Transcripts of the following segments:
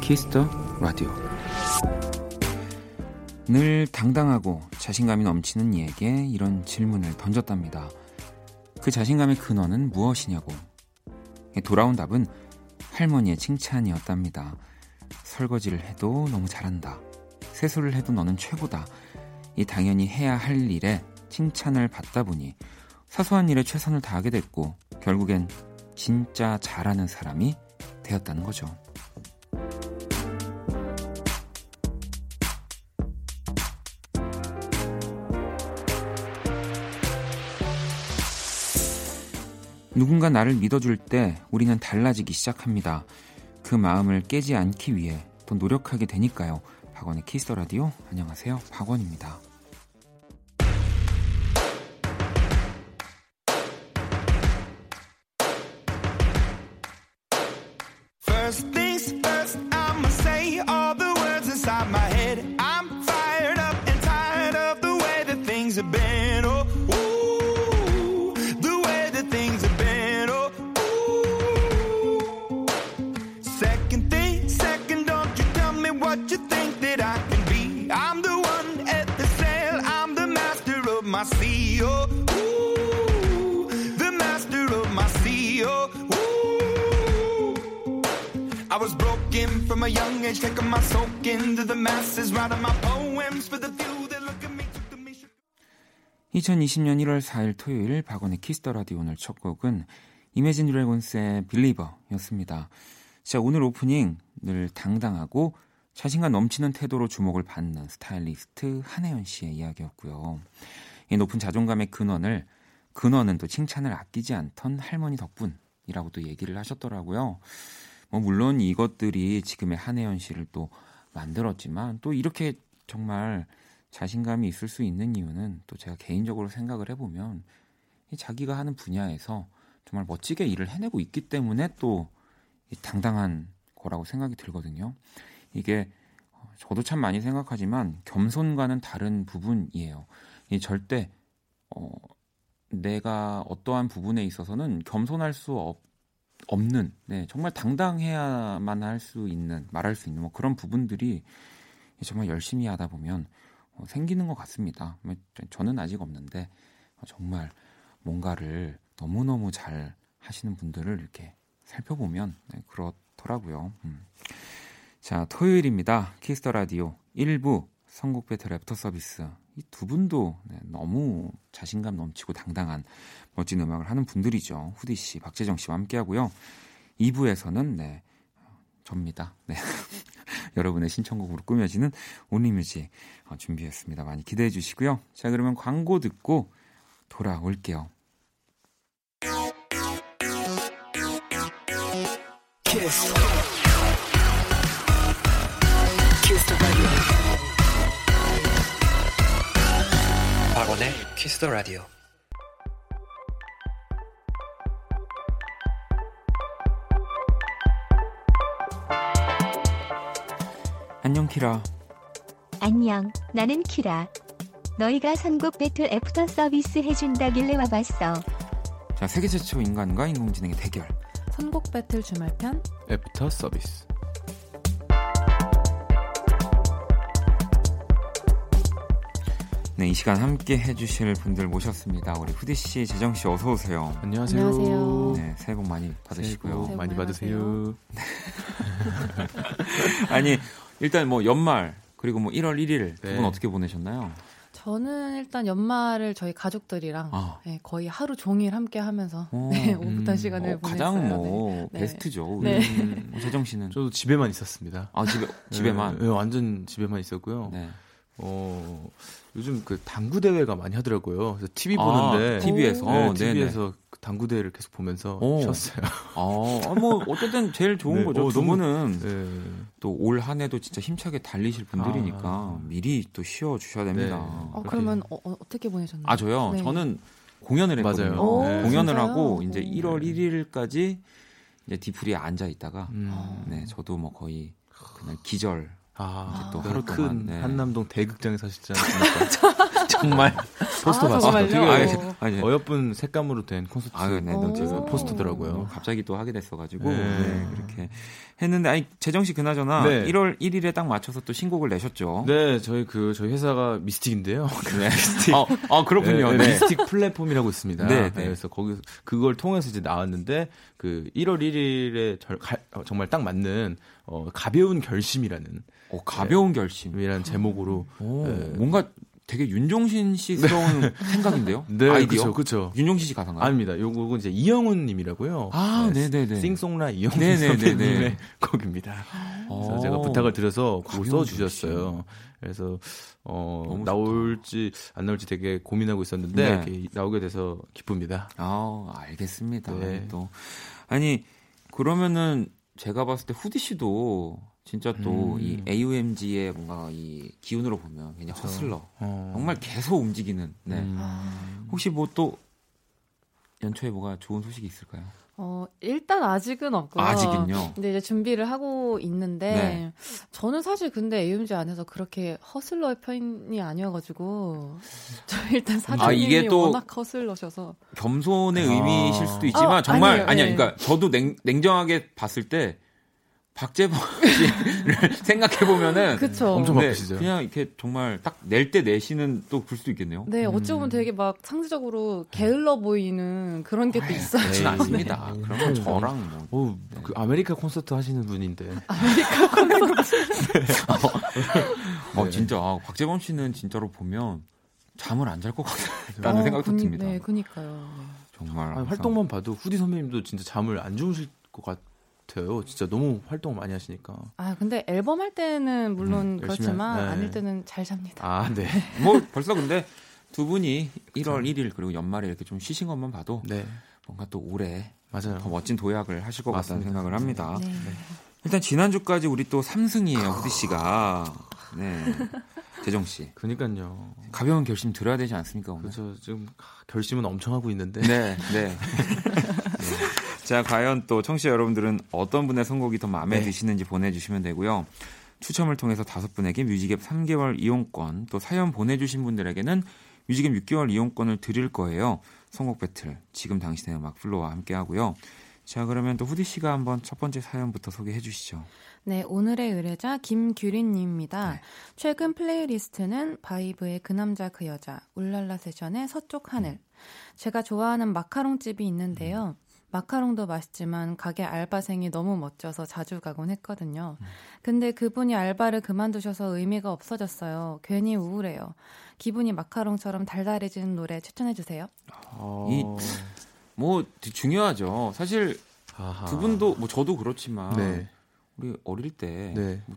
키스더 라디오. 늘 당당하고 자신감이 넘치는 이에게 이런 질문을 던졌답니다. 그 자신감의 근원은 무엇이냐고. 돌아온 답은 할머니의 칭찬이었답니다. 설거지를 해도 너무 잘한다. 세수를 해도 너는 최고다. 이 당연히 해야 할 일에 칭찬을 받다 보니 사소한 일에 최선을 다하게 됐고 결국엔 진짜 잘하는 사람이 되었다는 거죠. 누군가 나를 믿어줄 때 우리는 달라지기 시작합니다. 그 마음을 깨지 않기 위해 더 노력하게 되니까요. 박원의 키스 더 라디오. 안녕하세요, 박원입니다. 2020년 1월 4일 토요일 박원의 키스 더 라디오. 오늘 첫 곡은 이매진 드래곤스의 빌리버였습니다. 자, 오늘 오프닝, 늘 당당하고 자신감 넘치는 태도로 주목을 받는 스타일리스트 한혜연 씨의 이야기였고요. 이 높은 자존감의 근원은 또 칭찬을 아끼지 않던 할머니 덕분이라고 또 얘기를 하셨더라고요. 뭐 물론 이것들이 지금의 한혜연 씨를 또 만들었지만 또 이렇게 정말 자신감이 있을 수 있는 이유는 또 제가 개인적으로 생각을 해보면 자기가 하는 분야에서 정말 멋지게 일을 해내고 있기 때문에 또 당당한 거라고 생각이 들거든요. 이게 저도 참 많이 생각하지만 겸손과는 다른 부분이에요. 절대 내가 어떠한 부분에 있어서는 겸손할 수 없는, 네, 정말 당당해야만 할 수 있는, 말할 수 있는 뭐 그런 부분들이 정말 열심히 하다 보면 생기는 것 같습니다. 저는 아직 없는데 정말 뭔가를 너무너무 잘 하시는 분들을 이렇게 살펴보면 그렇더라고요. 자, 토요일입니다. 키스 더 라디오 1부 선곡 배틀 애프터 서비스. 이 두 분도 너무 자신감 넘치고 당당한 멋진 음악을 하는 분들이죠. 후디 씨, 박재정 씨와 함께하고요. 2부에서는 네, 접니다. 네. 여러분의 신청곡으로 꾸며지는 온리뮤직 준비했습니다. 많이 기대해 주시고요. 자, 그러면 광고 듣고 돌아올게요. 키스. 키스 더 라디오. 박원의 키스 더 라디오. 안녕 키라. 안녕, 나는 키라. 너희가 선곡 배틀 애프터 서비스 해준다길래 와봤어. 자, 세계 최초 인간과 인공지능의 대결. 선곡 배틀 주말편 애프터 서비스. 네, 이 시간 함께 해주실 분들 모셨습니다. 우리 후디 씨, 재정 씨, 어서 오세요. 안녕하세요. 안녕하세요. 네, 새해 복 많이 받으시고요. 새해 복 많이 받으세요. 아니, 일단 뭐 연말 그리고 뭐 1월 1일 네. 두 분 어떻게 보내셨나요? 저는 일단 연말을 저희 가족들이랑 네, 거의 하루 종일 함께 하면서 네, 오붓한 시간을 보냈어요. 가장 뭐 네. 베스트죠. 네. 재정 씨는? 저도 집에만 있었습니다. 아, 집에만? 네, 완전 집에만 있었고요. 네. 요즘 그 당구 대회가 많이 하더라고요. 그래서 TV 보는데 TV에서 TV에서 당구 대회를 계속 보면서 쉬었어요. 뭐 어쨌든 제일 좋은 네, 거죠. 두 분은 네. 또 올 한 해도 진짜 힘차게 달리실 분들이니까 미리 또 쉬어 주셔야 됩니다. 네. 그러면 어떻게 보내셨나요? 아, 저요. 네. 저는 공연을 했거든요. 네. 공연을 진짜요? 하고 이제 1월 1일까지 이제 디프리에 앉아 있다가 네, 저도 뭐 거의 그냥 기절 아, 또 하루 큰 네. 한남동 대극장에서 하시지 않습니까? 정말 포스터 봤어요. 되게 어여쁜 색감으로 된 콘서트 포스터더라고요. 갑자기 또 하게 됐어가지고 네, 그렇게 했는데 아니 재정 씨 그나저나 네. 1월 1일에 딱 맞춰서 또 신곡을 내셨죠. 네, 저희 회사가 미스틱인데요. 네, 미스틱. 그렇군요. 네, 네. 미스틱 플랫폼이라고 있습니다. 네, 네. 그래서 거기 그걸 통해서 이제 나왔는데 그 1월 1일에 정말 딱 맞는 가벼운 결심이라는 가벼운 결심이라는 제목으로 뭔가 되게 윤종신 씨스러운 네. 생각인데요. 네, 아이디어. 그렇죠. 윤종신 씨 가사인가요? 아닙니다. 요거 이제 이영훈 님이라고요. 아, 네, 네, 네. 싱송라 이영훈 선배님의 곡입니다. 그래서 제가 부탁을 드려서 곡을 써 주셨어요. 그래서 나올지 안 나올지 되게 고민하고 있었는데 네. 이렇게 나오게 돼서 기쁩니다. 아, 알겠습니다. 네. 또 아니, 그러면은 제가 봤을 때 후디 씨도 진짜 또 이 AOMG의 뭔가 이 기운으로 보면 그냥 허슬러 정말 계속 움직이는. 네. 혹시 뭐 또 연초에 뭐가 좋은 소식이 있을까요? 일단 아직은 없고요. 아직은요. 근데 이제 준비를 하고 있는데 네. 저는 사실 근데 AOMG 안에서 그렇게 허슬러의 편이 아니어가지고 저 일단 사장님이 워낙 허슬러셔서 겸손의 의미실 수도 있지만 정말 아니에요. 네. 그러니까 저도 냉정하게 봤을 때. 박재범 씨를 생각해보면은 엄청 바쁘시죠. 그냥 이렇게 정말 딱 낼 때 내시는 또 볼 수도 있겠네요. 네, 어찌 보면 되게 막 상대적으로 게을러 보이는 그런 게 또 있어요. 그렇진 않습니다. 네. 그런 건 저랑 뭐. 네. 그 아메리카 콘서트 하시는 분인데. 아메리카 콘서트? 네. 진짜. 박재범 씨는 진짜로 보면 잠을 안 잘 것 같다는 생각도 듭니다. 네, 그니까요. 네. 정말. 아니, 활동만 봐도 후디 선배님도 진짜 잠을 안 주무실 것 같아요. 진짜 너무 활동 많이 하시니까. 근데 앨범 할 때는 물론 그렇지만 네. 아닐 때는 잘 잡니다. 네. 뭐 벌써 근데 두 분이 1월 1일 그리고 연말에 이렇게 좀 쉬신 것만 봐도 네. 뭔가 또 올해 맞아요. 더 멋진 도약을 하실 것 같다는 생각을 합니다. 네. 네. 일단 지난주까지 우리 또 3승이에요. 후디 씨가. 네. 재정 씨. 그러니까요. 가벼운 결심 들어야 되지 않습니까? 오늘? 그렇죠. 지금 결심은 엄청 하고 있는데. 네. 네. 자, 과연 또 청취자 여러분들은 어떤 분의 선곡이 더 마음에 네. 드시는지 보내주시면 되고요. 추첨을 통해서 5분에게 뮤직앱 3개월 이용권, 또 사연 보내주신 분들에게는 뮤직앱 6개월 이용권을 드릴 거예요. 선곡 배틀, 지금 당신의 음악 플로와 함께하고요. 자, 그러면 또 후디 씨가 한번 첫 번째 사연부터 소개해 주시죠. 네, 오늘의 의뢰자 김규린님입니다. 네. 최근 플레이리스트는 바이브의 그 남자 그 여자, 울랄라 세션의 서쪽 하늘. 제가 좋아하는 마카롱집이 있는데요. 마카롱도 맛있지만 가게 알바생이 너무 멋져서 자주 가곤 했거든요. 근데 그분이 알바를 그만두셔서 의미가 없어졌어요. 괜히 우울해요. 기분이 마카롱처럼 달달해지는 노래 추천해주세요. 뭐 중요하죠. 사실 두 분도 뭐 저도 그렇지만 네. 우리 어릴 때 네. 뭐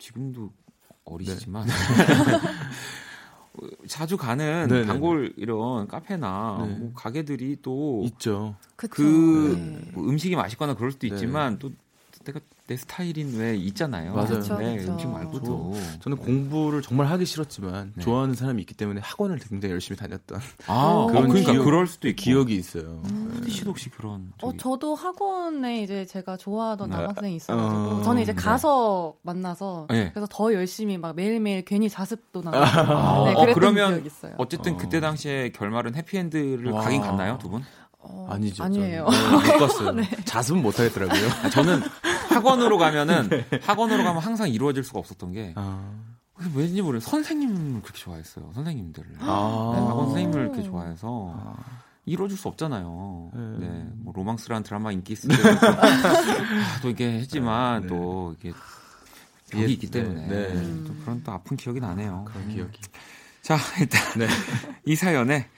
지금도 어리시지만 네. 자주 가는 네네네. 단골 이런 카페나 네. 뭐 가게들이 또 있죠. 네. 뭐 음식이 맛있거나 그럴 수도 있지만 네. 또 내가 내 스타일인 왜 있잖아요. 맞아요. 그쵸, 네, 그쵸. 음식 말고도 저는 공부를 정말 하기 싫었지만 네. 좋아하는 사람이 있기 때문에 학원을 굉장히 열심히 다녔던 그런 그러니까 그럴 수도 있고. 기억이 있어요. 후디 씨도 혹시 그런? 저도 학원에 이제 제가 좋아하던 남학생이 있어가지고 저는 이제 가서 만나서 네. 그래서 더 열심히 막 매일매일 괜히 자습도 나고 네, 그랬던 기억이 있어요. 어쨌든 그때 당시에 결말은 해피엔드를 가긴 갔나요, 두 분? 아니죠. 아니에요. 못 갔어요. 네. 자습은 못 하겠더라고요. 저는 학원으로 가면은 네. 학원으로 가면 항상 이루어질 수가 없었던 게 왠지 모르겠어요. 선생님을 그렇게 좋아했어요. 선생님들을 네, 학원 선생님을 그렇게 좋아해서 이루어질 수 없잖아요. 네, 뭐 로망스라는 드라마 인기 있을 때 또 이게 했지만 네. 또 이게 벽이 있기 때문에 네. 네. 또 그런 또 아픈 기억이 나네요. 그런 기억이. 자, 일단 네. 이 사연에.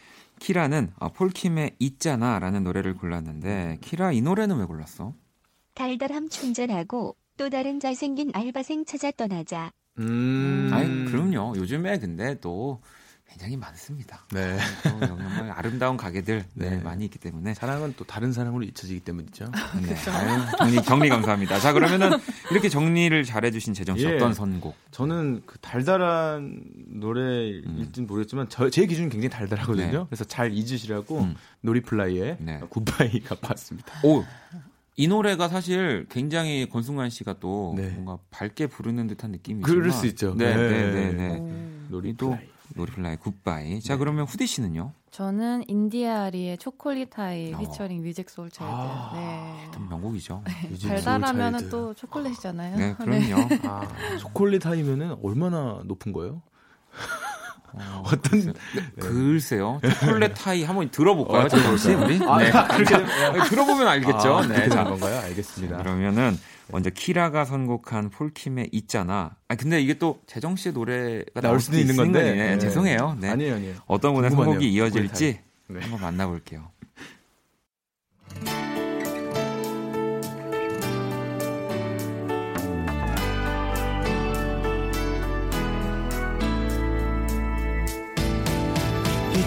키라는 폴킴의 있잖아 라는 노래를 골랐는데 키라 이 노래는 왜 골랐어? 달달함 충전하고 또 다른 잘생긴 알바생 찾아 떠나자. 아이, 그럼요. 요즘에 근데 또 굉장히 많습니다. 네. 정말 아름다운 가게들 네. 네, 많이 있기 때문에 사랑은 또 다른 사람으로 잊혀지기 때문이죠. 네. 정리 감사합니다. 자, 그러면은 이렇게 정리를 잘해주신 재정 씨 어떤 선곡? 저는 그 달달한 노래일진 모르겠지만 제 기준은 굉장히 달달하거든요. 네. 그래서 잘 잊으시라고 놀이플라이의 네. 굿바이 갖고 왔습니다. 오. 이 노래가 사실 굉장히 권순관 씨가 또 네. 뭔가 밝게 부르는 듯한 느낌이지만 그럴 수 있죠. 네. 놀이플라이 굿바이. 네. 자, 그러면 후디 씨는요? 저는 인디아리의 초콜릿 하이 피처링 뮤직소울차이드. 네. 명곡이죠. 달달하면 또 초콜릿이잖아요. 네, 그럼요. 네. 초콜릿 하이면은 얼마나 높은 거예요? 어떤 글쎄요. 초콜릿 타이 한번 들어볼까요? 혹시 우리? 들어보면 알겠죠. 그렇게 되는 건가요? 알겠습니다. 자, 그러면은 먼저 키라가 선곡한 폴킴의 있잖아. 아 근데 이게 또 재정 씨의 노래가 나올 수도 있는 건데 네. 죄송해요. 네. 아니에요. 어떤 분의 선곡이 이어질지 네. 한번 만나볼게요.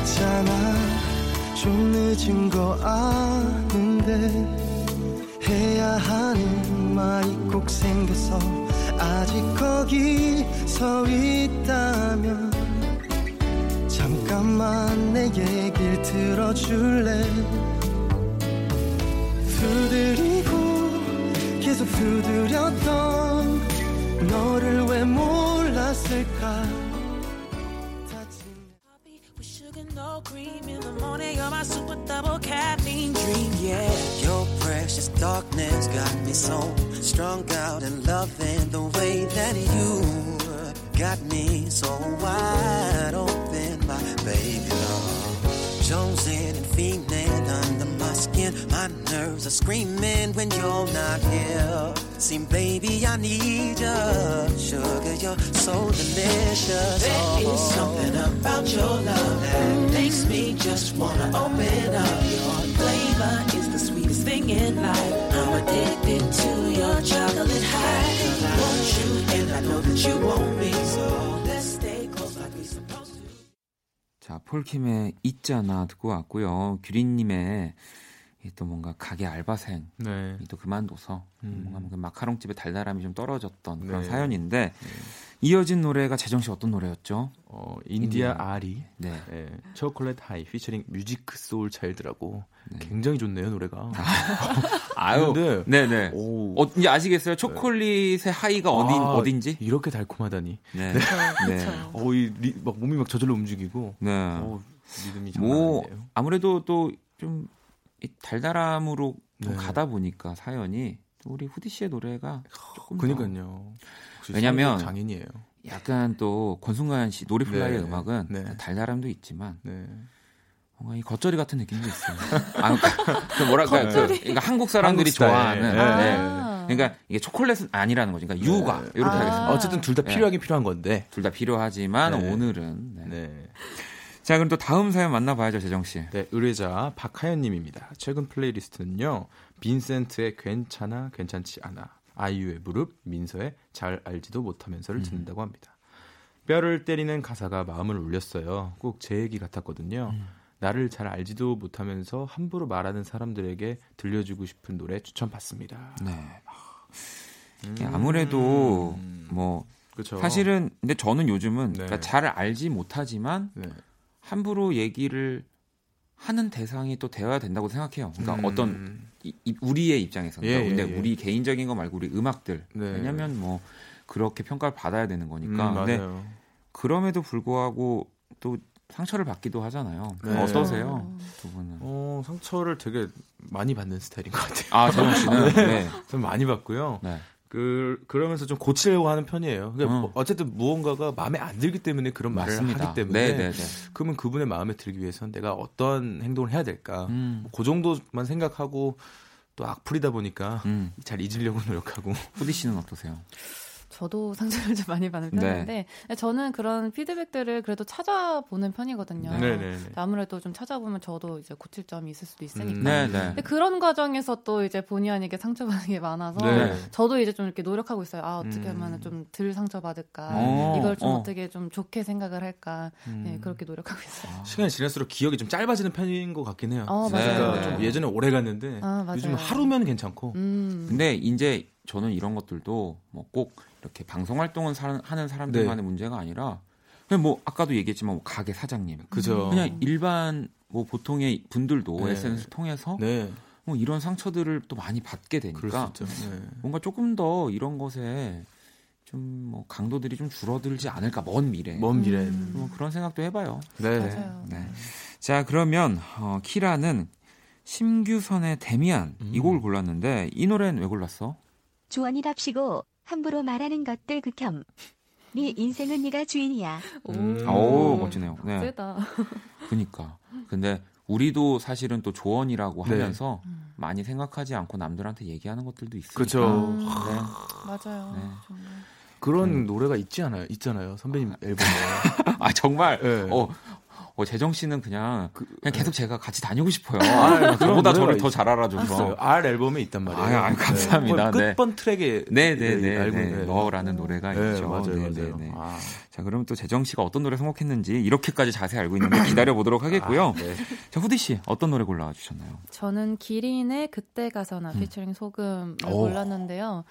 있잖아 좀 늦은 거 아는데 해야 하는 말이 꼭 생겨서 아직 거기 서 있다면 잠깐만 내 얘기를 들어줄래 두드리고 계속 두드렸던 너를 왜 몰랐을까 cream in the morning you're my super double caffeine dream yeah your precious darkness got me so strung out and loving the way that you got me so wide open my baby love jonesing and fiending under my skin my nerves are screaming when you're not here seem baby I need you sugar you're so delicious there is something about your love that makes me just wanna open up your flavor is the sweetest thing in life I'm addicted to your chocolate high I want you and I know that you want me so let's stay close like we supposed to 자 폴킴의 있잖아 듣고 왔고요 규린님의 또 뭔가 가게 알바생이 네. 또 그만둬서 뭔가 마카롱집의 달달함이 좀 떨어졌던 그런 네. 사연인데 네. 이어진 노래가 재정 씨 어떤 노래였죠? 인디아 아리 네. 네. 초콜릿 하이 피처링 뮤직 소울 차일드라고 네. 굉장히 좋네요 노래가. 아유, 네네. 이제 아시겠어요? 초콜릿의 네. 하이가 어딘지? 이렇게 달콤하다니. 네. 네. 막 몸이 막 저절로 움직이고. 네. 믿음이 장난 아니네요. 아무래도 또 좀 이 달달함으로 네. 가다 보니까 사연이 우리 후디 씨의 노래가 조금 그러니까요. 왜냐면 장인이에요. 약간 또 권순관 씨 놀이플라이의 네. 음악은 네. 달달함도 있지만 네. 뭔가 이 겉절이 같은 느낌도 있어요. 그 뭐랄까 그러니까 한국 사람들이 좋아하는. 네. 그러니까 이게 초콜릿은 아니라는 거죠. 그러니까 유가 이렇게 하겠습니다. 어쨌든 둘 다 필요하긴 네. 필요한 건데 둘 다 필요하지만 네. 오늘은. 네. 네. 자, 그럼 또 다음 사연 만나봐야죠, 재정 씨. 네, 의뢰자 박하연님입니다. 최근 플레이리스트는요, 빈센트의 괜찮아, 괜찮지 않아, 아이유의 무릎, 민서의 잘 알지도 못하면서를 듣는다고 합니다. 뼈를 때리는 가사가 마음을 울렸어요. 꼭 제 얘기 같았거든요. 나를 잘 알지도 못하면서 함부로 말하는 사람들에게 들려주고 싶은 노래 추천받습니다. 네. 아무래도 뭐 그쵸. 사실은 근데 저는 요즘은 네. 그러니까 잘 알지 못하지만. 네. 함부로 얘기를 하는 대상이 또 되어야 된다고 생각해요. 그러니까 어떤 우리의 입장에서 예, 근데 예, 예. 우리 개인적인 거 말고 우리 음악들 네. 왜냐하면 뭐 그렇게 평가를 받아야 되는 거니까. 근데 맞아요. 그럼에도 불구하고 또 상처를 받기도 하잖아요. 네. 어떠세요, 두 분은? 상처를 되게 많이 받는 스타일인 것 같아요. 아, 정원 씨는 네. 좀 많이 받고요. 네. 그러면서 좀 고치려고 하는 편이에요. 그러니까 뭐 어쨌든 무언가가 마음에 안 들기 때문에 그런 말을 맞습니다. 하기 때문에 네네네. 그러면 그분의 마음에 들기 위해서는 내가 어떤 행동을 해야 될까 뭐 그 정도만 생각하고 또 악플이다 보니까 잘 잊으려고 노력하고. 후디 씨는 어떠세요? 저도 상처를 좀 많이 받는 편인데 네. 저는 그런 피드백들을 그래도 찾아보는 편이거든요. 네네네. 아무래도 좀 찾아보면 저도 이제 고칠 점이 있을 수도 있으니까. 근데 그런 과정에서 또 이제 본의 아니게 상처받는 게 많아서 네. 저도 이제 좀 이렇게 노력하고 있어요. 아 어떻게 하면 좀 덜 상처받을까. 이걸 좀 어떻게 좀 좋게 생각을 할까. 네, 그렇게 노력하고 있어요. 시간이 지날수록 기억이 좀 짧아지는 편인 것 같긴 해요. 맞아요. 그러니까 좀 예전에 오래 갔는데 요즘 하루면 괜찮고. 근데 이제 저는 이런 것들도 뭐 꼭 이렇게 방송 활동을 하는 사람들만의 네. 문제가 아니라 그냥 뭐 아까도 얘기했지만 뭐 가게 사장님, 그죠? 그냥 일반 뭐 보통의 분들도 네. SNS를 통해서 네. 이런 상처들을 또 많이 받게 되니까 네. 뭔가 조금 더 이런 것에 좀 뭐 강도들이 좀 줄어들지 않을까 먼 미래 뭐 그런 생각도 해봐요. 네. 맞아요. 네. 자 그러면 키라는 심규선의 데미안 이 곡을 골랐는데 이 노래는 왜 골랐어? 조언이랍시고 함부로 말하는 것들 극혐. 네 인생은 네가 주인이야. 오 멋지네요. 네. 세다. 그러니까. 근데 우리도 사실은 또 조언이라고 네. 하면서 많이 생각하지 않고 남들한테 얘기하는 것들도 있으니까. 그렇죠. 네. 맞아요. 네. 정말. 그런 노래가 있지 않아요? 있잖아요. 선배님 앨범에. 아 정말. 네. 재정 씨는 그냥 계속 제가 같이 다니고 싶어요. 아, 저보다 저를 더 잘 알아줘서. R 앨범에 있단 말이에요. 아, 감사합니다. 네. 끝번 트랙에 네. 너라는 노래가 있죠. 맞아요. 네. 아. 자, 그럼 또 재정 씨가 어떤 노래 선곡했는지 이렇게까지 자세히 알고 있는데 기다려 보도록 하겠고요. 아, 네. 자, 후디 씨 어떤 노래 골라 주셨나요? 저는 기린의 그때 가서나 피처링 소금을 골랐는데요.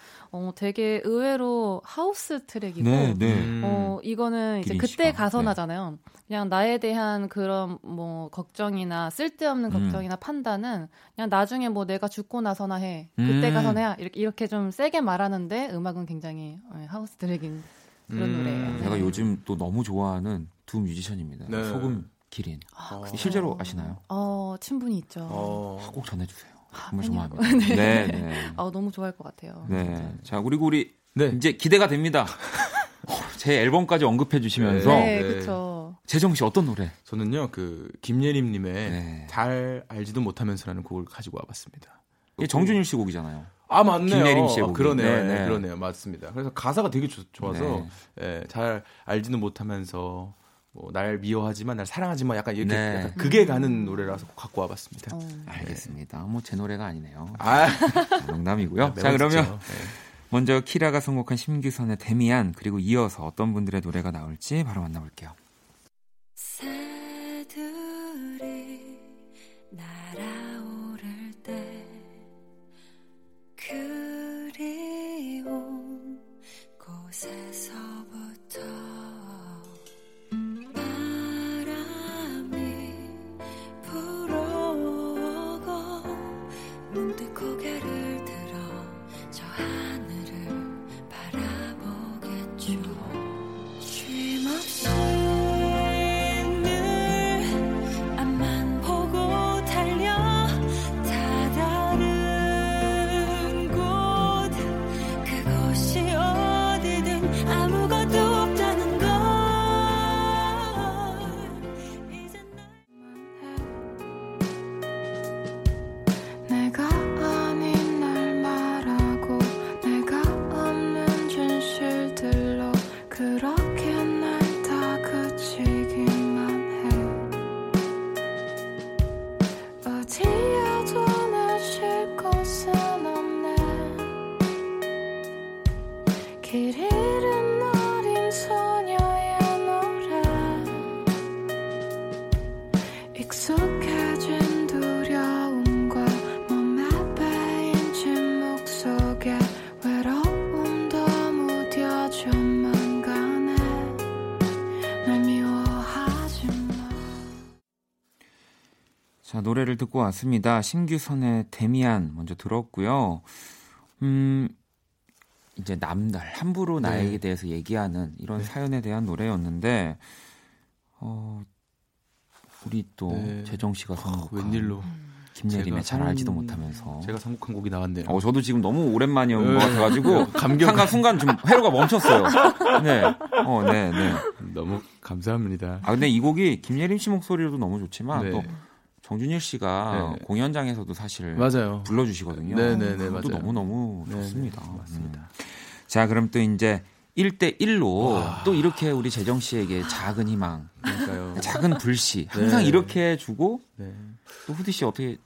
되게 의외로 하우스 트랙이고, 이거는 이제 그때 가서나잖아요. 네. 그냥 나에 대한 그런 뭐 걱정이나 쓸데없는 걱정이나 판단은 그냥 나중에 뭐 내가 죽고 나서나 해 그때 가서나 해 이렇게 좀 세게 말하는데 음악은 굉장히 하우스 트랙인 그런 노래예요. 제가 요즘 또 너무 좋아하는 두 뮤지션입니다. 네. 소금 기린 실제로 아시나요? 친분이 있죠. 꼭 전해주세요. 정말 좋아합니다. 네. 너무 좋아할 것 같아요. 네, 자 그리고 우리 이제 기대가 됩니다. 제 앨범까지 언급해 주시면서 네, 그렇죠. 재정 씨 어떤 노래? 저는요 김예림님의 잘 알지도 못하면서라는 곡을 가지고 와봤습니다. 이게 정준일 씨 곡이잖아요. 아 맞네요. 김예림 씨의 곡. 그러네요, 맞습니다. 그래서 가사가 되게 좋아서 잘 알지도 못하면서 뭐, 날 미워하지만 날 사랑하지만 약간 이렇게 약간 극에 가는 노래라서 갖고 와봤습니다. 알겠습니다. 뭐 제 노래가 아니네요. 농담이고요. 자 그러면. 먼저 키라가 선곡한 심규선의 데미안 그리고 이어서 어떤 분들의 노래가 나올지 바로 만나볼게요. 새들이 날아오를 때 그리운 곳에서부터 바람이 불어오고 문득 고개를 들어 저 하늘을 바라보겠죠. 쉼없이 노래를 듣고 왔습니다. 심규선의 데미안 먼저 들었고요. 이제 남날 함부로 나에게 대해서 얘기하는 이런 사연에 대한 노래였는데 우리 또 재정 씨가 선곡한 웬일로 김예림의 잘 알지도 못하면서 제가 선곡한 곡이 나왔네요. 저도 지금 너무 오랜만이었던 것 같아가지고 순간 좀 회로가 멈췄어요. 네. 너무 감사합니다. 근데 이 곡이 김예림 씨 목소리로도 너무 좋지만 또 정준일 씨가 공연장에서도 사실 불러주시거든요. 그것도 너무너무 좋습니다. 맞습니다. 자, 그럼 또 이제 1대1로 또 이렇게 우리 재정 씨에게 작은 희망, 작은 불씨 항상 이렇게 주고 또 후디 씨 어떻게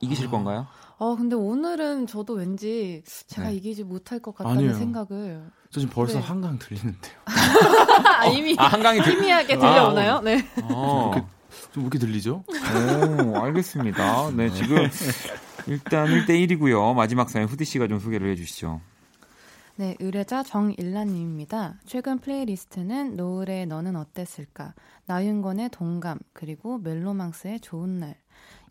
이기실 건가요? 근데 오늘은 저도 왠지 제가 이기지 못할 것 같다는 생각을. 저 지금 벌써 한강 들리는데요. 이미 한강이 희미하게 들려오나요? 네. 좀 이렇게 들리죠? 오, 알겠습니다. 네, 지금 일단 1대1이고요. 마지막 사연 후디 씨가 좀 소개를 해주시죠. 네, 의뢰자 정일란님입니다. 최근 플레이리스트는 노을의 너는 어땠을까, 나윤건의 동감, 그리고 멜로망스의 좋은 날.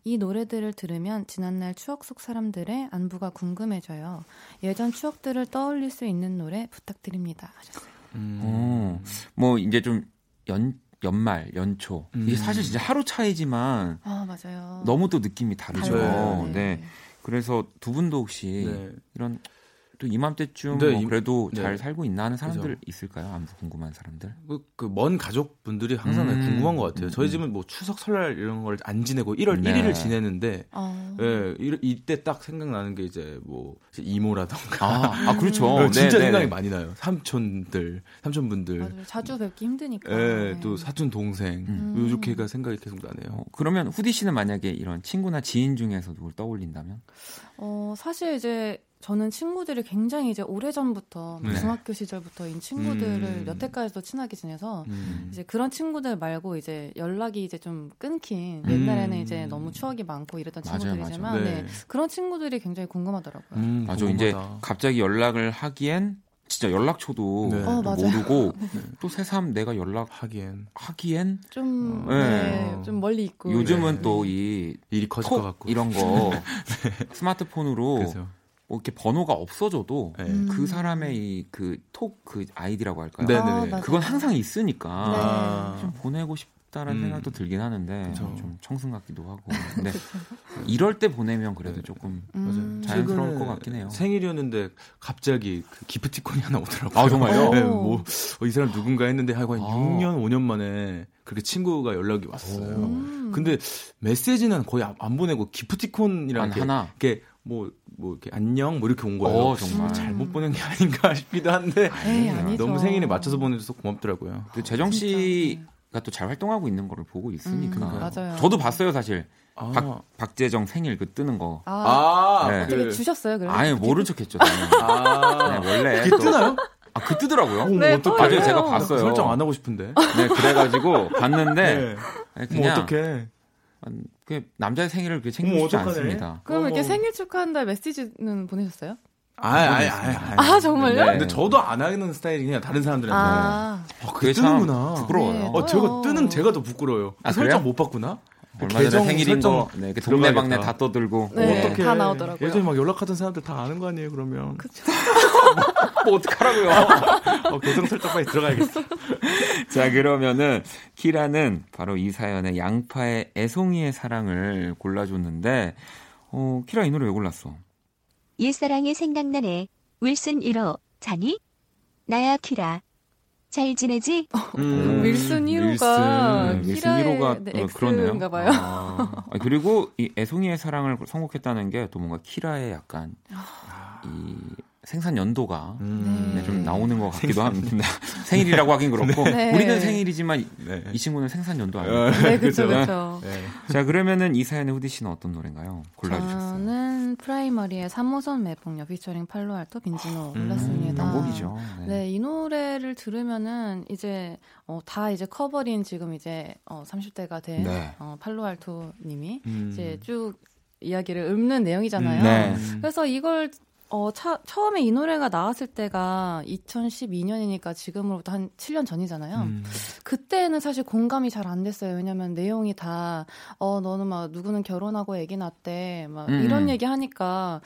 이 노래들을 들으면 지난날 추억 속 사람들의 안부가 궁금해져요. 예전 추억들을 떠올릴 수 있는 노래 부탁드립니다. 하셨어요. 뭐 이제 좀 연말, 연초 이게 사실 진짜 하루 차이지만 아, 맞아요. 너무 또 느낌이 다르죠. 네. 네. 그래서 두 분도 혹시 네. 이런 또 이맘때쯤 네, 뭐 그래도 네. 잘 살고 있나 하는 사람들 그죠. 있을까요? 안부 궁금한 사람들? 그 먼 가족분들이 항상 궁금한 것 같아요. 저희 집은 뭐 추석 설날 이런 걸 안 지내고 1월 네. 1일을 지내는데 예, 이때 딱 생각나는 게 이제 뭐 이모라던가 아 그렇죠. 진짜 네, 생각이 네. 많이 나요. 삼촌분들 맞아요. 자주 뵙기 힘드니까 예, 네. 또 사촌 동생 이렇게가 생각이 계속 나네요. 그러면 후디 씨는 만약에 이런 친구나 지인 중에서 누굴 떠올린다면? 사실 이제 저는 친구들이 굉장히 이제 오래전부터 네. 중학교 시절부터인 친구들을 여태까지도 친하게 지내서 이제 그런 친구들 말고 이제 연락이 이제 좀 끊긴 옛날에는 이제 너무 추억이 많고 이랬던 맞아요, 친구들이지만 맞아요. 네. 네. 그런 친구들이 굉장히 궁금하더라고요. 맞아. 궁금하다. 이제 갑자기 연락을 하기엔 진짜 연락처도 네. 모르고 네. 또 새삼 내가 연락하기엔 좀, 네. 좀 멀리 있고 요즘은 네. 또 이 일이 커질 것 같고 이런 거 네. 스마트폰으로 그래서. 뭐 이렇게 번호가 없어져도 네. 그 사람의 이 그 톡 그 아이디라고 할까요? 네네. 그건 항상 있으니까 네. 좀 보내고 싶다라는 생각도 들긴 하는데 그쵸. 좀 청순 같기도 하고. 근데 이럴 때 보내면 그래도 네. 조금 자연스러울 것 같긴 해요. 생일이었는데 갑자기 그 기프티콘이 하나 오더라고요. 아 정말요? 네, 뭐 이 사람 누군가 했는데 한 6년 5년 만에 그렇게 친구가 연락이 왔어요. 근데 메시지는 거의 안 보내고 기프티콘이랑 하나 이렇게 뭐 이렇게 안녕 뭐 이렇게 온 거예요. 정말 잘못 보낸 게 아닌가 싶기도 한데 에이, 너무 생일에 맞춰서 보내줘서 고맙더라고요. 재정 씨가 또 잘 활동하고 있는 걸 보고 있으니까 맞아요. 저도 봤어요 사실. 박재정 생일 그 뜨는 거. 네. 어떻게 주셨어요? 그래서 아니 모른 척했죠. 네, 원래 그 뜨나요? 그 뜨더라고요. 네, 어떡해요? 제가 봤어요. 설정 안 하고 싶은데. 네 그래가지고 봤는데 네. 그냥 뭐 어떡해. 그 남자의 생일을 그 챙기지 않습니다. 그럼 이렇게 생일 축하한다 메시지는 보내셨어요? 아 정말요? 네. 근데 저도 안 하는 스타일이냐 다른 사람들한테. 그게 뜨는구나. 부끄러워요. 네, 저거 뜨는 제가 더 부끄러워요. 설정 못 봤구나. 얼마 전에 생일인 거 네, 그 동네방네 다 떠들고 네, 어떻게 다 나오더라고요. 예전에 막 연락하던 사람들 다 아는 거 아니에요 그러면? 그렇죠. 뭐 어떡하라고요? 교정 설정 빨리 들어가야겠어. 자 그러면은 키라는 바로 이 사연에 양파의 애송이의 사랑을 골라줬는데 키라 이 노래 왜 골랐어? 옛사랑이 생각나네. 윌슨 일호 자니? 나야 키라. 잘 지내지? 윌슨 1호가 키라의 엑스인가 봐요. 그리고 이 애송이의 사랑을 선곡했다는 게 또 뭔가 키라의 약간 이 생산 연도가 네, 좀 나오는 것 같기도 합니다. 생일이라고 하긴 그렇고 네. 우리는 생일이지만 네. 이 친구는 생산 연도 아니에요. 네, 그렇죠. 그렇죠. 네. 자, 그러면은 이 사연의 후디 씨는 어떤 노래인가요? 골라주셨어요. 저는 프라이머리의 3호선 매봉녀 피처링 팔로알토 빈지노 골랐습니다. 명곡이죠. 네. 네, 이 노래를 들으면은 이제 다 이제 커버린 지금 이제 30대가 된 네. 팔로알토 님이 이제 쭉 이야기를 읊는 내용이잖아요. 네. 그래서 이걸 처음에 이 노래가 나왔을 때가 2012년이니까 지금으로부터 한 7년 전이잖아요. 그때는 사실 공감이 잘 안 됐어요. 왜냐면 내용이 다 너는 막 누구는 결혼하고 애기 낳았대 막 이런 얘기 하니까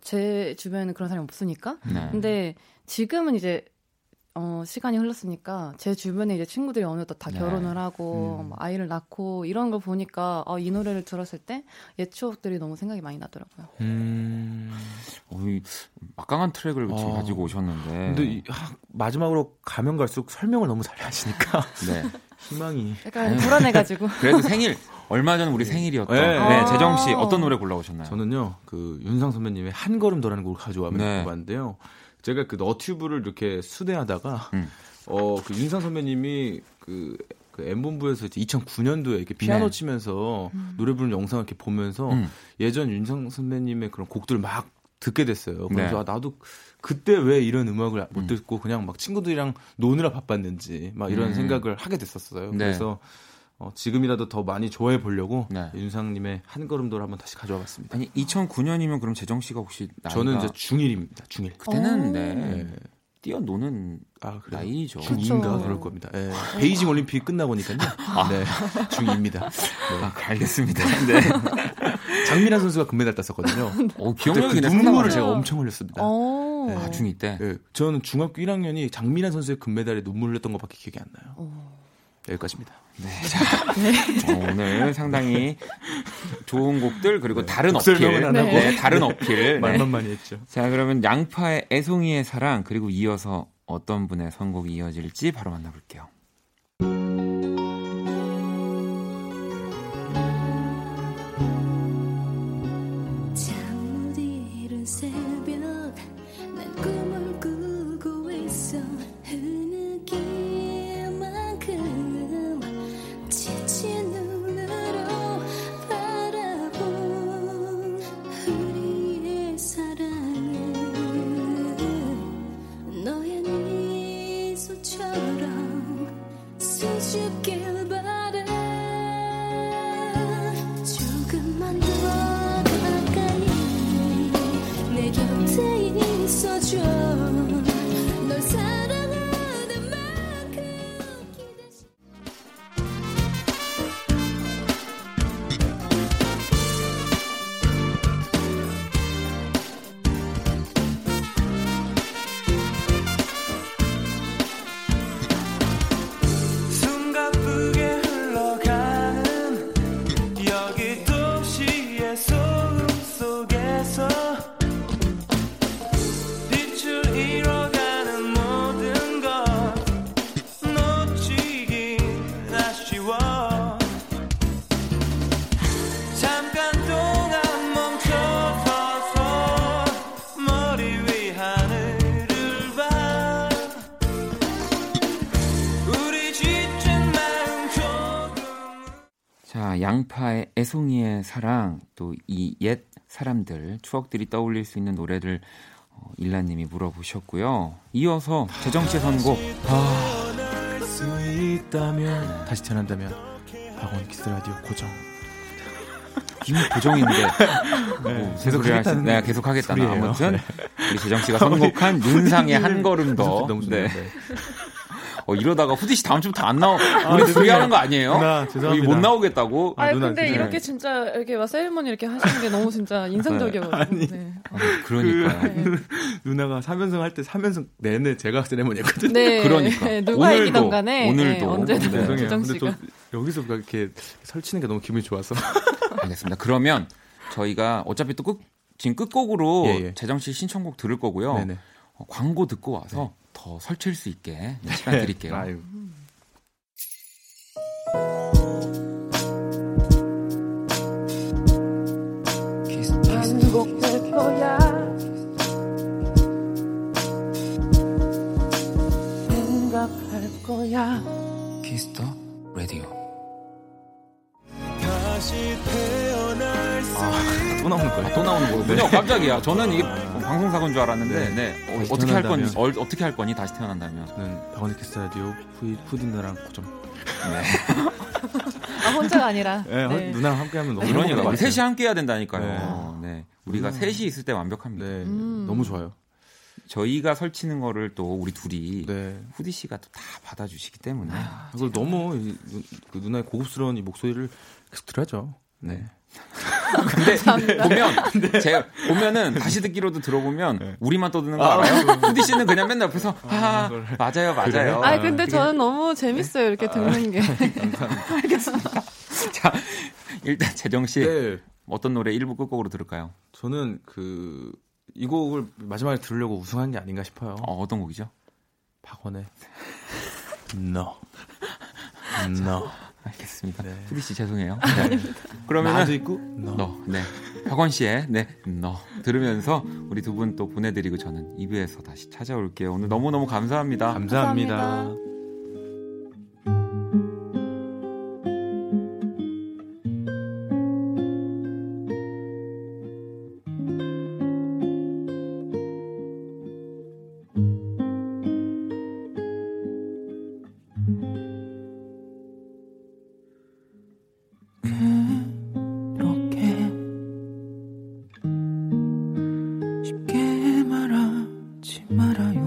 제 주변에는 그런 사람이 없으니까. 네. 근데 지금은 이제 시간이 흘렀으니까 제 주변에 이제 친구들이 어느덧 다 결혼을 하고 아이를 낳고 이런 걸 보니까 이 노래를 들었을 때 옛 추억들이 너무 생각이 많이 나더라고요. 막강한 트랙을 지금 가지고 오셨는데 근데 마지막으로 가면 갈수록 설명을 너무 잘 하시니까 네. 희망이 약간 불안해가지고 그래도 생일 얼마 전 우리 생일이었던 네, 재정 씨 어떤 노래 골라오셨나요? 저는요 그 윤상 선배님의 한 걸음 더라는 곡을 가져왔는데요. 제가 그 너튜브를 이렇게 수대하다가 그 윤상 선배님이 그 M본부에서 2009년도에 이렇게 피아노 네. 치면서 노래 부르는 영상을 이렇게 보면서 예전 윤상 선배님의 그런 곡들을 막 듣게 됐어요. 그래서 네. 나도 그때 왜 이런 음악을 못 듣고 그냥 막 친구들이랑 노느라 바빴는지 막 이런 생각을 하게 됐었어요. 네. 그래서 지금이라도 더 많이 좋아해 보려고 네. 윤상님의 한 걸음도를 한번 다시 가져와 봤습니다. 아니 2009년이면 그럼 재정 씨가 혹시 나이가 저는 이제 중1입니다. 중1. 그때는 네. 뛰어노는 나이죠. 중2인가 그럴 겁니다. 네. 베이징 올림픽 끝나고 보니까요. 네. 중2입니다. 네. 알겠습니다. 네. 장미란 선수가 금메달 땄었거든요. 기억력이 그냥 눈물을 제가 엄청 흘렸습니다. 네. 아, 중2 때? 네. 저는 중학교 1학년이 장미란 선수의 금메달에 눈물을 흘렸던 것밖에 기억이 안 나요. 여기까지입니다. 네, 자, 오늘 상당히 좋은 곡들 그리고 다른 어필, 다른 어필 말만 많이 했죠. 자, 그러면 양파의 애송이의 사랑 그리고 이어서 어떤 분의 선곡이 이어질지 바로 만나볼게요. 양파의 애송이의 사랑, 또 이 옛 사람들, 추억들이 떠올릴 수 있는 노래를 일라님이 물어보셨고요. 이어서 재정 씨 선곡. 다시 태어난다면 박원 키스라디오 고정. 이미 고정인데 계속 하겠다. 네, 계속 하겠다. 아무튼 네. 우리 재정 씨가 선곡한 윤상의 한 걸음 더. 네. 이러다가 후디 씨 다음 주부터 안 나오. 우리 소개하는 거 아니에요? 누나, 죄송합니다. 못 나오겠다고. 아니 누나, 근데 이렇게 진짜 이렇게 막 세리머니 이렇게 하시는 게 너무 진짜 인상적이어가지고. 아니, 네. 그러니까 누나가 3연승 할 때 3연승 내내 제가 세리머니였거든요. 네. 그러니까 네, 누가 이기던 간에 오늘도 언제든 재정 씨가 여기서 이렇게 설치는 게 너무 기분이 좋아서. 알겠습니다. 그러면 저희가 어차피 또 지금 끝곡으로 재정 씨 신청곡 들을 거고요. 네네. 광고 듣고 와서. 네. 더 설칠 수 있게 시간 드릴게요. 아유. 행복될 거야. 생각할 거야. 키스 더 라디오. 다시 태어날 수 있는 또 나오는 거예요. 또 나오는 거예요. 그냥 깜짝이야. 저는 이게 방송사고인 줄 알았는데, 네. 어떻게 할 거니? 어떻게 할 거니? 다시 태어난다면. 저는 박원의 키스 라디오 푸디 누나랑 고정. 네. 아, 혼자가 아니라. 네, 네. 누나랑 함께하면 너무. 그러니까 우리 셋이 함께해야 된다니까요. 네. 네. 우리가 셋이 있을 때 완벽합니다. 네. 너무 좋아요. 저희가 설치는 거를 또 우리 둘이 후디 씨가 또 다 받아주시기 때문에. 아, 그걸 너무 그 누나의 고급스러운 이 목소리를 계속 들어야죠. 네. 근데 제가 보면은 다시 듣기로도 들어보면 우리만 떠드는 거 알아요? 후디 씨는 그냥 맨날 옆에서 맞아요. 아 근데 저는 너무 재밌어요 이렇게 듣는 게. 감사합니다. 알겠습니다. 자 일단 재정 씨 어떤 노래 1부 끝곡으로 들을까요? 저는 이 곡을 마지막에 들으려고 우승한 게 아닌가 싶어요. 어떤 곡이죠? 박원의 No. 알겠습니다. 후디 씨 죄송해요. 네. 그러면은 나도 있고 너. 네. 박원 씨의 너 들으면서 우리 두 분 또 보내드리고 저는 2부에서 다시 찾아올게요. 오늘 너무너무 감사합니다. 감사합니다. 쉽게 말하지 말아요.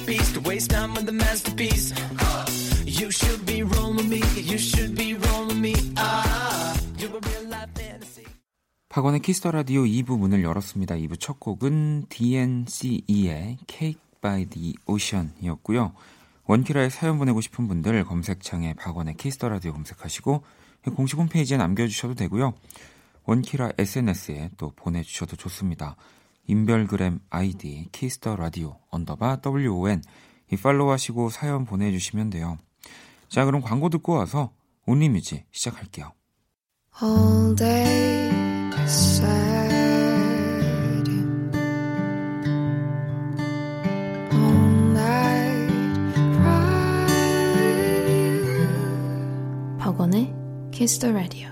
masterpiece to waste time on the masterpiece. You should be rolling with me. You should be rolling with me. You're a real life fantasy. 박원의 키스더 라디오 2부 문을 열었습니다. 2부 첫 곡은 DNCE의 Cake by the Ocean이었고요. 원키라에 사연 보내고 싶은 분들 검색창에 박원의 키스더 라디오 검색하시고 공식 홈페이지에 남겨주셔도 되고요. 원키라 SNS에 또 보내주셔도 좋습니다. 인별그램 아이디 kiss_radio_WON 이 팔로우하시고 사연 보내주시면 돼요. 자, 그럼 광고 듣고 와서 온리뮤직 시작할게요. All day sad All night cry 박원의 Kiss the Radio.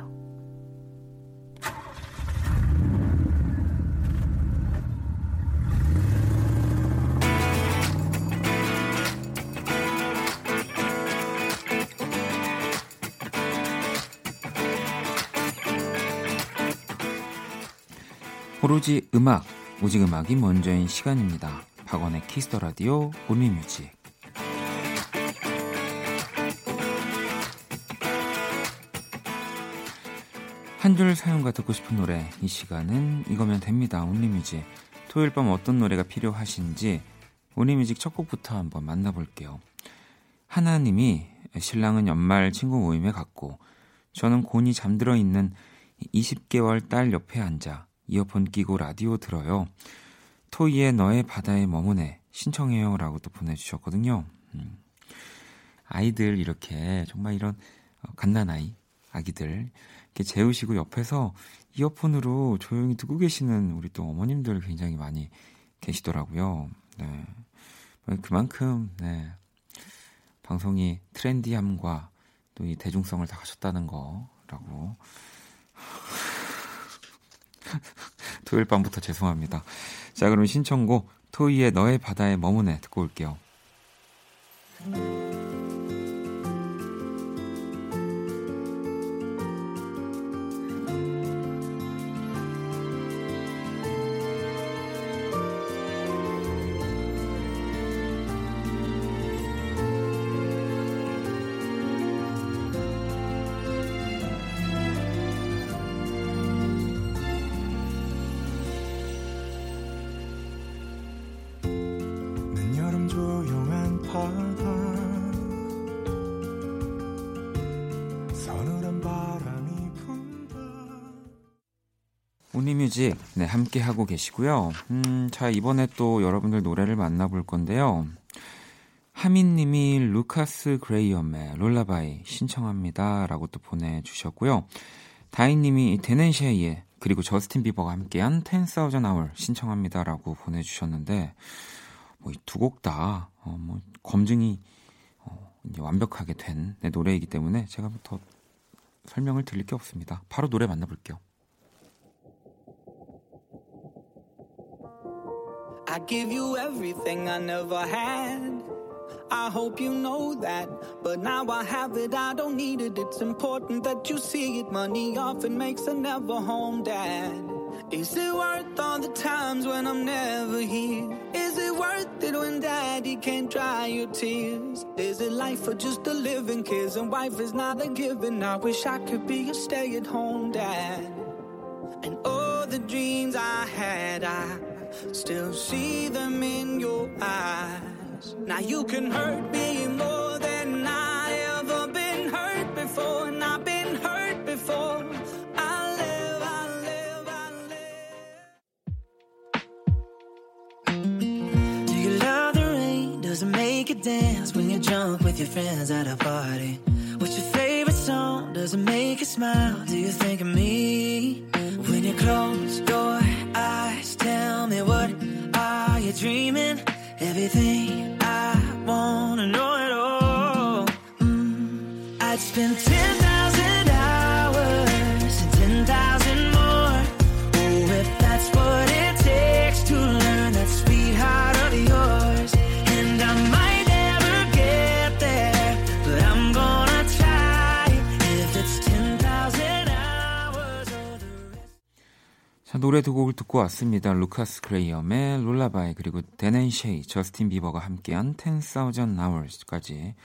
오로지 음악, 오직 음악이 먼저인 시간입니다. 박원의 키스더 라디오 온리 뮤직. 한 줄 사연과 듣고 싶은 노래, 이 시간은 이거면 됩니다. 온리 뮤직. 토요일 밤 어떤 노래가 필요하신지 온리 뮤직 첫 곡부터 한번 만나볼게요. 하나님이 신랑은 연말 친구 모임에 갔고 저는 곤히 잠들어 있는 20개월 딸 옆에 앉아 이어폰 끼고 라디오 들어요. 토이의 너의 바다에 머무네 신청해요 라고 또 보내주셨거든요. 아이들 이렇게 정말 이런 갓난아이 아기들 이렇게 재우시고 옆에서 이어폰으로 조용히 듣고 계시는 우리 또 어머님들 굉장히 많이 계시더라고요. 네. 그만큼 네. 방송이 트렌디함과 또 이 대중성을 다 가졌다는 거라고 토요일 밤부터 죄송합니다. 자, 그럼 신청곡 토이의 너의 바다에 머무네 듣고 올게요. 온리뮤직 네, 함께하고 계시고요. 자, 이번에 또 여러분들 노래를 만나볼 건데요. 하민님이 루카스그레이엄의 롤라바이 신청합니다 라고 또 보내주셨고요. 다인님이 댄앤셰이의 그리고 저스틴 비버가 함께한 10,000 hour 신청합니다 라고 보내주셨는데 뭐 이 두 곡 다 검증이 이제 완벽하게 된 네, 노래이기 때문에 제가 더 설명을 드릴 게 없습니다. 바로 노래 만나볼게요. I give you everything I never had. I hope you know that. But now I have it, I don't need it. It's important that you see it. Money often makes a never home dad. Is it worth all the times when I'm never here? Is it worth it when daddy can't dry your tears? Is it life for just a living? Kids and wife is not a given. I wish I could be a stay-at-home dad. And all the dreams I had, I still see them in your eyes. Now you can hurt me more than I ever been hurt before. And I've been hurt before. I live, I live, I live. Do you love the rain? Does it make you dance when you're drunk with your friends at a party? What's your favorite song? Does it make you smile? Do you think of me? When you close your eyes, tell me what are you dreaming? Everything I wanna know at all. I'd spend 10,000 hours and 10,000 more. Oh, if that's what it takes to learn that sweetheart of yours. And I might never get there, but I'm gonna try. If it's 10,000 hours. 자, 노래 노래 두 곡을 듣고 왔습니다. 루카스그레이엄의 롤라바이 그리고 댄앤셰이, 저스틴 비버가 함께한 10,000 Hours까지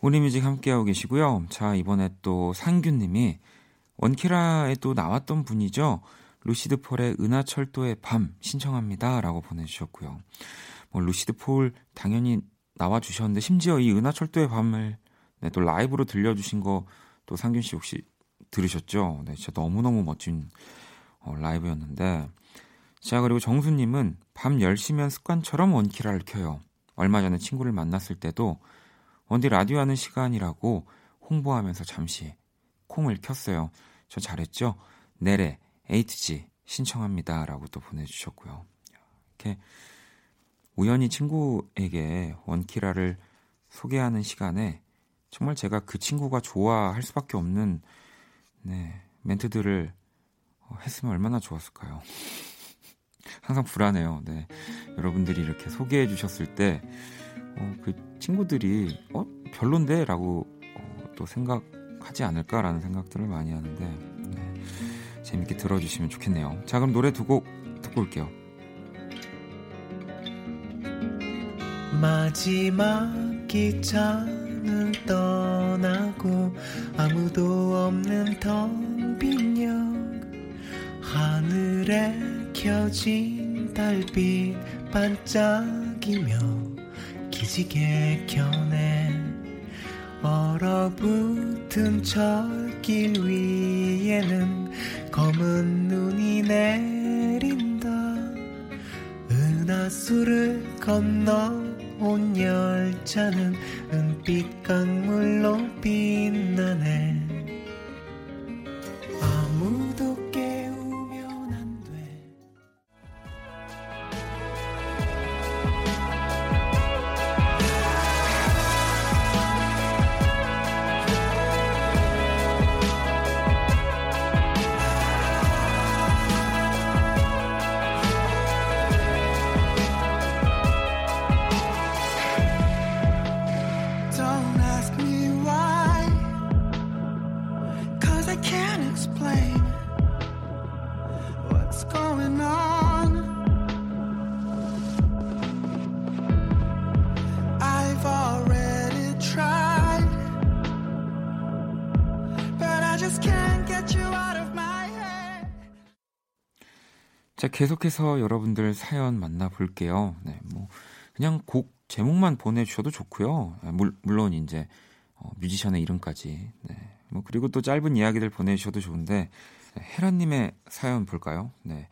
우리 뮤직 함께하고 계시고요. 자, 이번에 또 상규님이 원키라에 또 나왔던 분이죠. 루시드폴의 은하철도의 밤 신청합니다 라고 보내주셨고요. 뭐 루시드폴 당연히 나와주셨는데 심지어 이 은하철도의 밤을 네, 또 라이브로 들려주신 거 또 상균씨 혹시 들으셨죠? 네, 진짜 너무너무 멋진 라이브였는데. 자, 그리고 정수님은 밤 10시면 습관처럼 원키라를 켜요. 얼마 전에 친구를 만났을 때도 원디 라디오 하는 시간이라고 홍보하면서 잠시 콩을 켰어요. 저 잘했죠? 내래 에이트지 신청합니다 라고 또 보내주셨고요. 이렇게 우연히 친구에게 원키라를 소개하는 시간에 정말 제가 그 친구가 좋아할 수밖에 없는 네, 멘트들을 했으면 얼마나 좋았을까요. 항상 불안해요. 네, 여러분들이 이렇게 소개해 주셨을 때 그 친구들이 별론데? 라고 또 생각하지 않을까라는 생각들을 많이 하는데 네, 재밌게 들어주시면 좋겠네요. 자, 그럼 노래 두 곡 듣고 올게요. 마지막 기차는 떠나고 아무도 없는 텅 빈역 하늘에 켜진 달빛 반짝이며 기지개 켜낸 얼어붙은 철길 위에는 검은 눈이 내린다. 은하수를 건너 온 열차는 은빛 강물로 빛나네. 아무도 깨우면 안 돼. 자, 계속해서 여러분들 사연 만나볼게요. 네, 뭐 그냥 곡 제목만 보내주셔도 좋고요. 물론 이제 뮤지션의 이름까지. 네, 뭐 그리고 또 짧은 이야기들 보내주셔도 좋은데 네, 헤라님의 사연 볼까요? 네,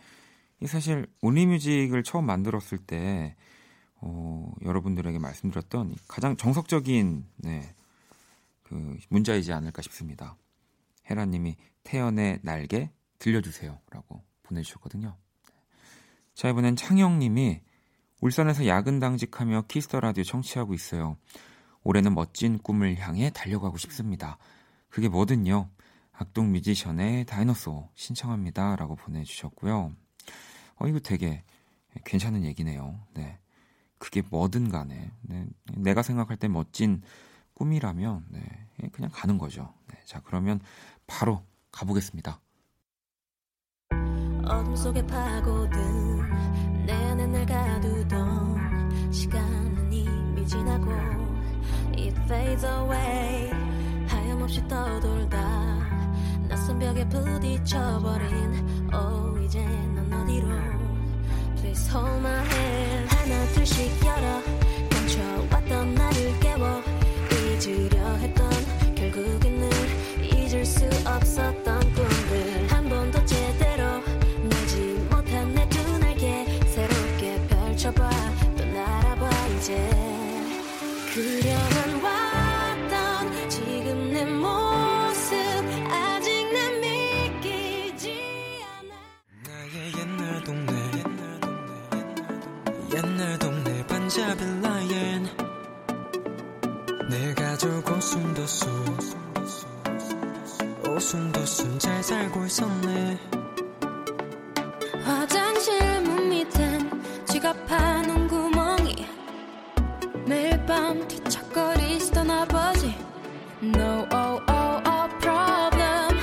이 사실 온리뮤직을 처음 만들었을 때 여러분들에게 말씀드렸던 가장 정석적인 네, 그 문자이지 않을까 싶습니다. 헤라님이 태연의 날개 들려주세요라고 보내주셨거든요. 자, 이번엔 창영님이 울산에서 야근 당직하며 키스터 라디오 청취하고 있어요. 올해는 멋진 꿈을 향해 달려가고 싶습니다. 그게 뭐든요. 악동뮤지션의 다이너소 신청합니다 라고 보내주셨고요. 이거 되게 괜찮은 얘기네요. 네, 그게 뭐든 간에 네, 내가 생각할 때 멋진 꿈이라면 네, 그냥 가는 거죠. 네, 자, 그러면 바로 가보겠습니다. 어둠 속에 파고든 내내 날 가두던 시간은 이미 지나고 It fades away 하염없이 떠돌다 낯선 벽에 부딪혀버린 이제 넌 어디로 Please hold my hand 하나 둘씩 열어 감춰왔던 나를 깨워 잊으려 했던 결국에는 잊을 수 없었던 꿈들 한 번 더 제대로 봐, 또 날아봐 이제 그려만 왔던 지금 내 모습 아직 난 믿기지 않아 나의 옛날 동네 옛날 동네 반자비 라인 내 가족 오순도순 잘 살고 있었네 화장실 문 밑엔 지갑하는 구멍이 매일 밤 뒤척거리시던 아버지 No oh oh oh problem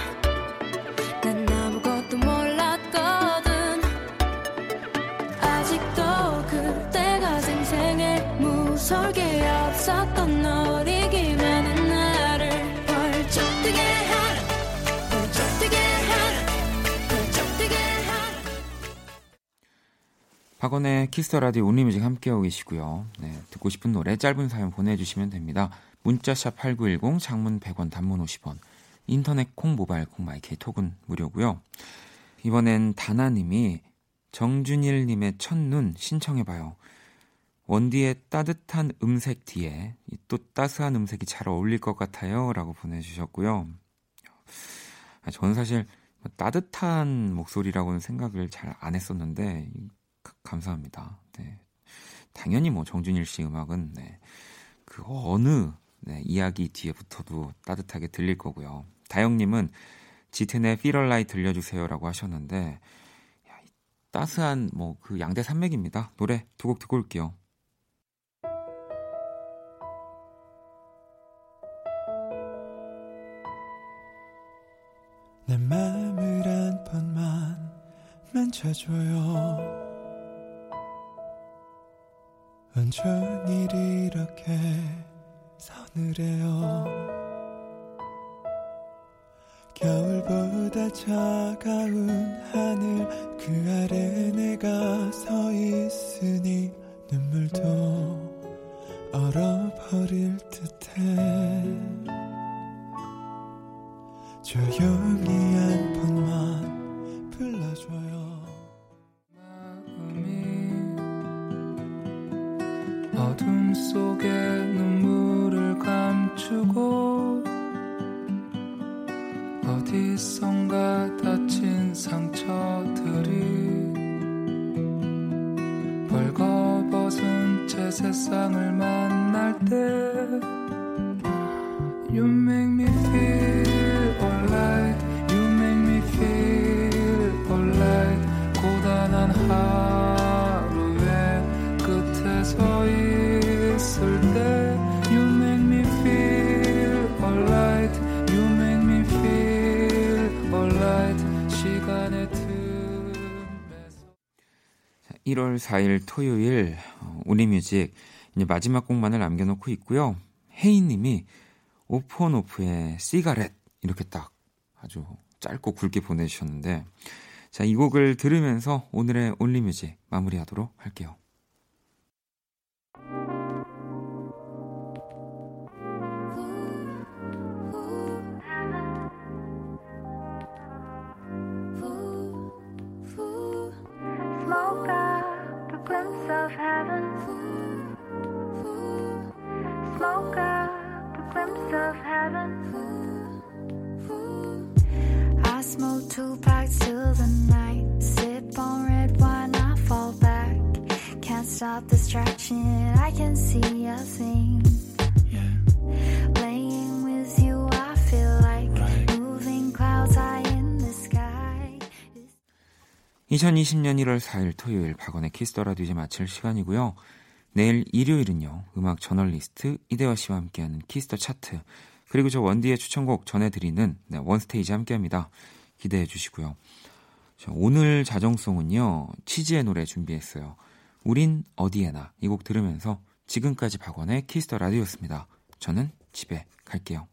난 아무것도 몰랐거든 없었던 놀이기만은 나를 벌쩍 뜨게 하라, 벌쩍 뜨게 하라, 벌쩍 뜨게 하라. 박원의 키스터라디오 온리뮤직 함께하고 계시고요. 네, 듣고 싶은 노래 짧은 사연 보내주시면 됩니다. 문자샵 8910, 장문 100원, 단문 50원, 인터넷 콩, 모바일 콩, 마이케이 톡은 무료고요. 이번엔 다나님이 정준일님의 첫눈 신청해봐요. 원디의 따뜻한 음색 뒤에 또 따스한 음색이 잘 어울릴 것 같아요 라고 보내주셨고요. 저는 사실 따뜻한 목소리라고는 생각을 잘 안 했었는데 감사합니다. 네. 당연히 뭐 정준일 씨 음악은 네. 그 어느 네, 이야기 뒤에부터도 따뜻하게 들릴 거고요. 다영님은 지튼의 Feel Alive 들려주세요 라고 하셨는데 따스한 뭐 그 양대 산맥입니다. 노래 두 곡 듣고 올게요. 내 맘을 한 번만 만져줘요. 온종일 이렇게 서늘해요. 겨울보다 차가운 하늘 그 아래 내가 서 있으니 눈물도 얼어버릴 듯해. 조용히 한 번만 불러줘요. 마음이 어둠 속에 눈물을 감추고 어디선가 다친 상처들이 벌거벗은 제 세상을 만날 때 You make me feel alright, you make me feel alright. 고단한 하루의 끝에 서 있을 때, you make me feel alright, you make me feel alright. 시간의 틈에서 1월 4일 토요일 온리뮤직 이제 마지막 곡만을 남겨놓고 있고요. 혜인님이 오픈오프의 시가렛 이렇게 딱 아주 짧고 굵게 보내주셨는데 자, 이 곡을 들으면서 오늘의 온리뮤직 마무리하도록 할게요. Smoke up a glimpse of heaven. Smoke up a glimpse of heaven. I smoke two packs till the night. Sip on red wine, I fall back. Can't stop distraction, I can see a thing. Yeah. Laying with you, I feel like right. Moving clouds high in the sky. 2020년 1월 4일 토요일 박원의 키스더라도 이제 마칠 시간이고요. 내일 일요일은요. 음악 저널리스트 이대화 씨와 함께하는 키스더 차트. 그리고 저 원디의 추천곡 전해드리는 네, 원스테이지 함께합니다. 기대해 주시고요. 오늘 자정송은요. 치즈의 노래 준비했어요. 우린 어디에나 이 곡 들으면서 지금까지 박원의 키스더라디오였습니다. 저는 집에 갈게요.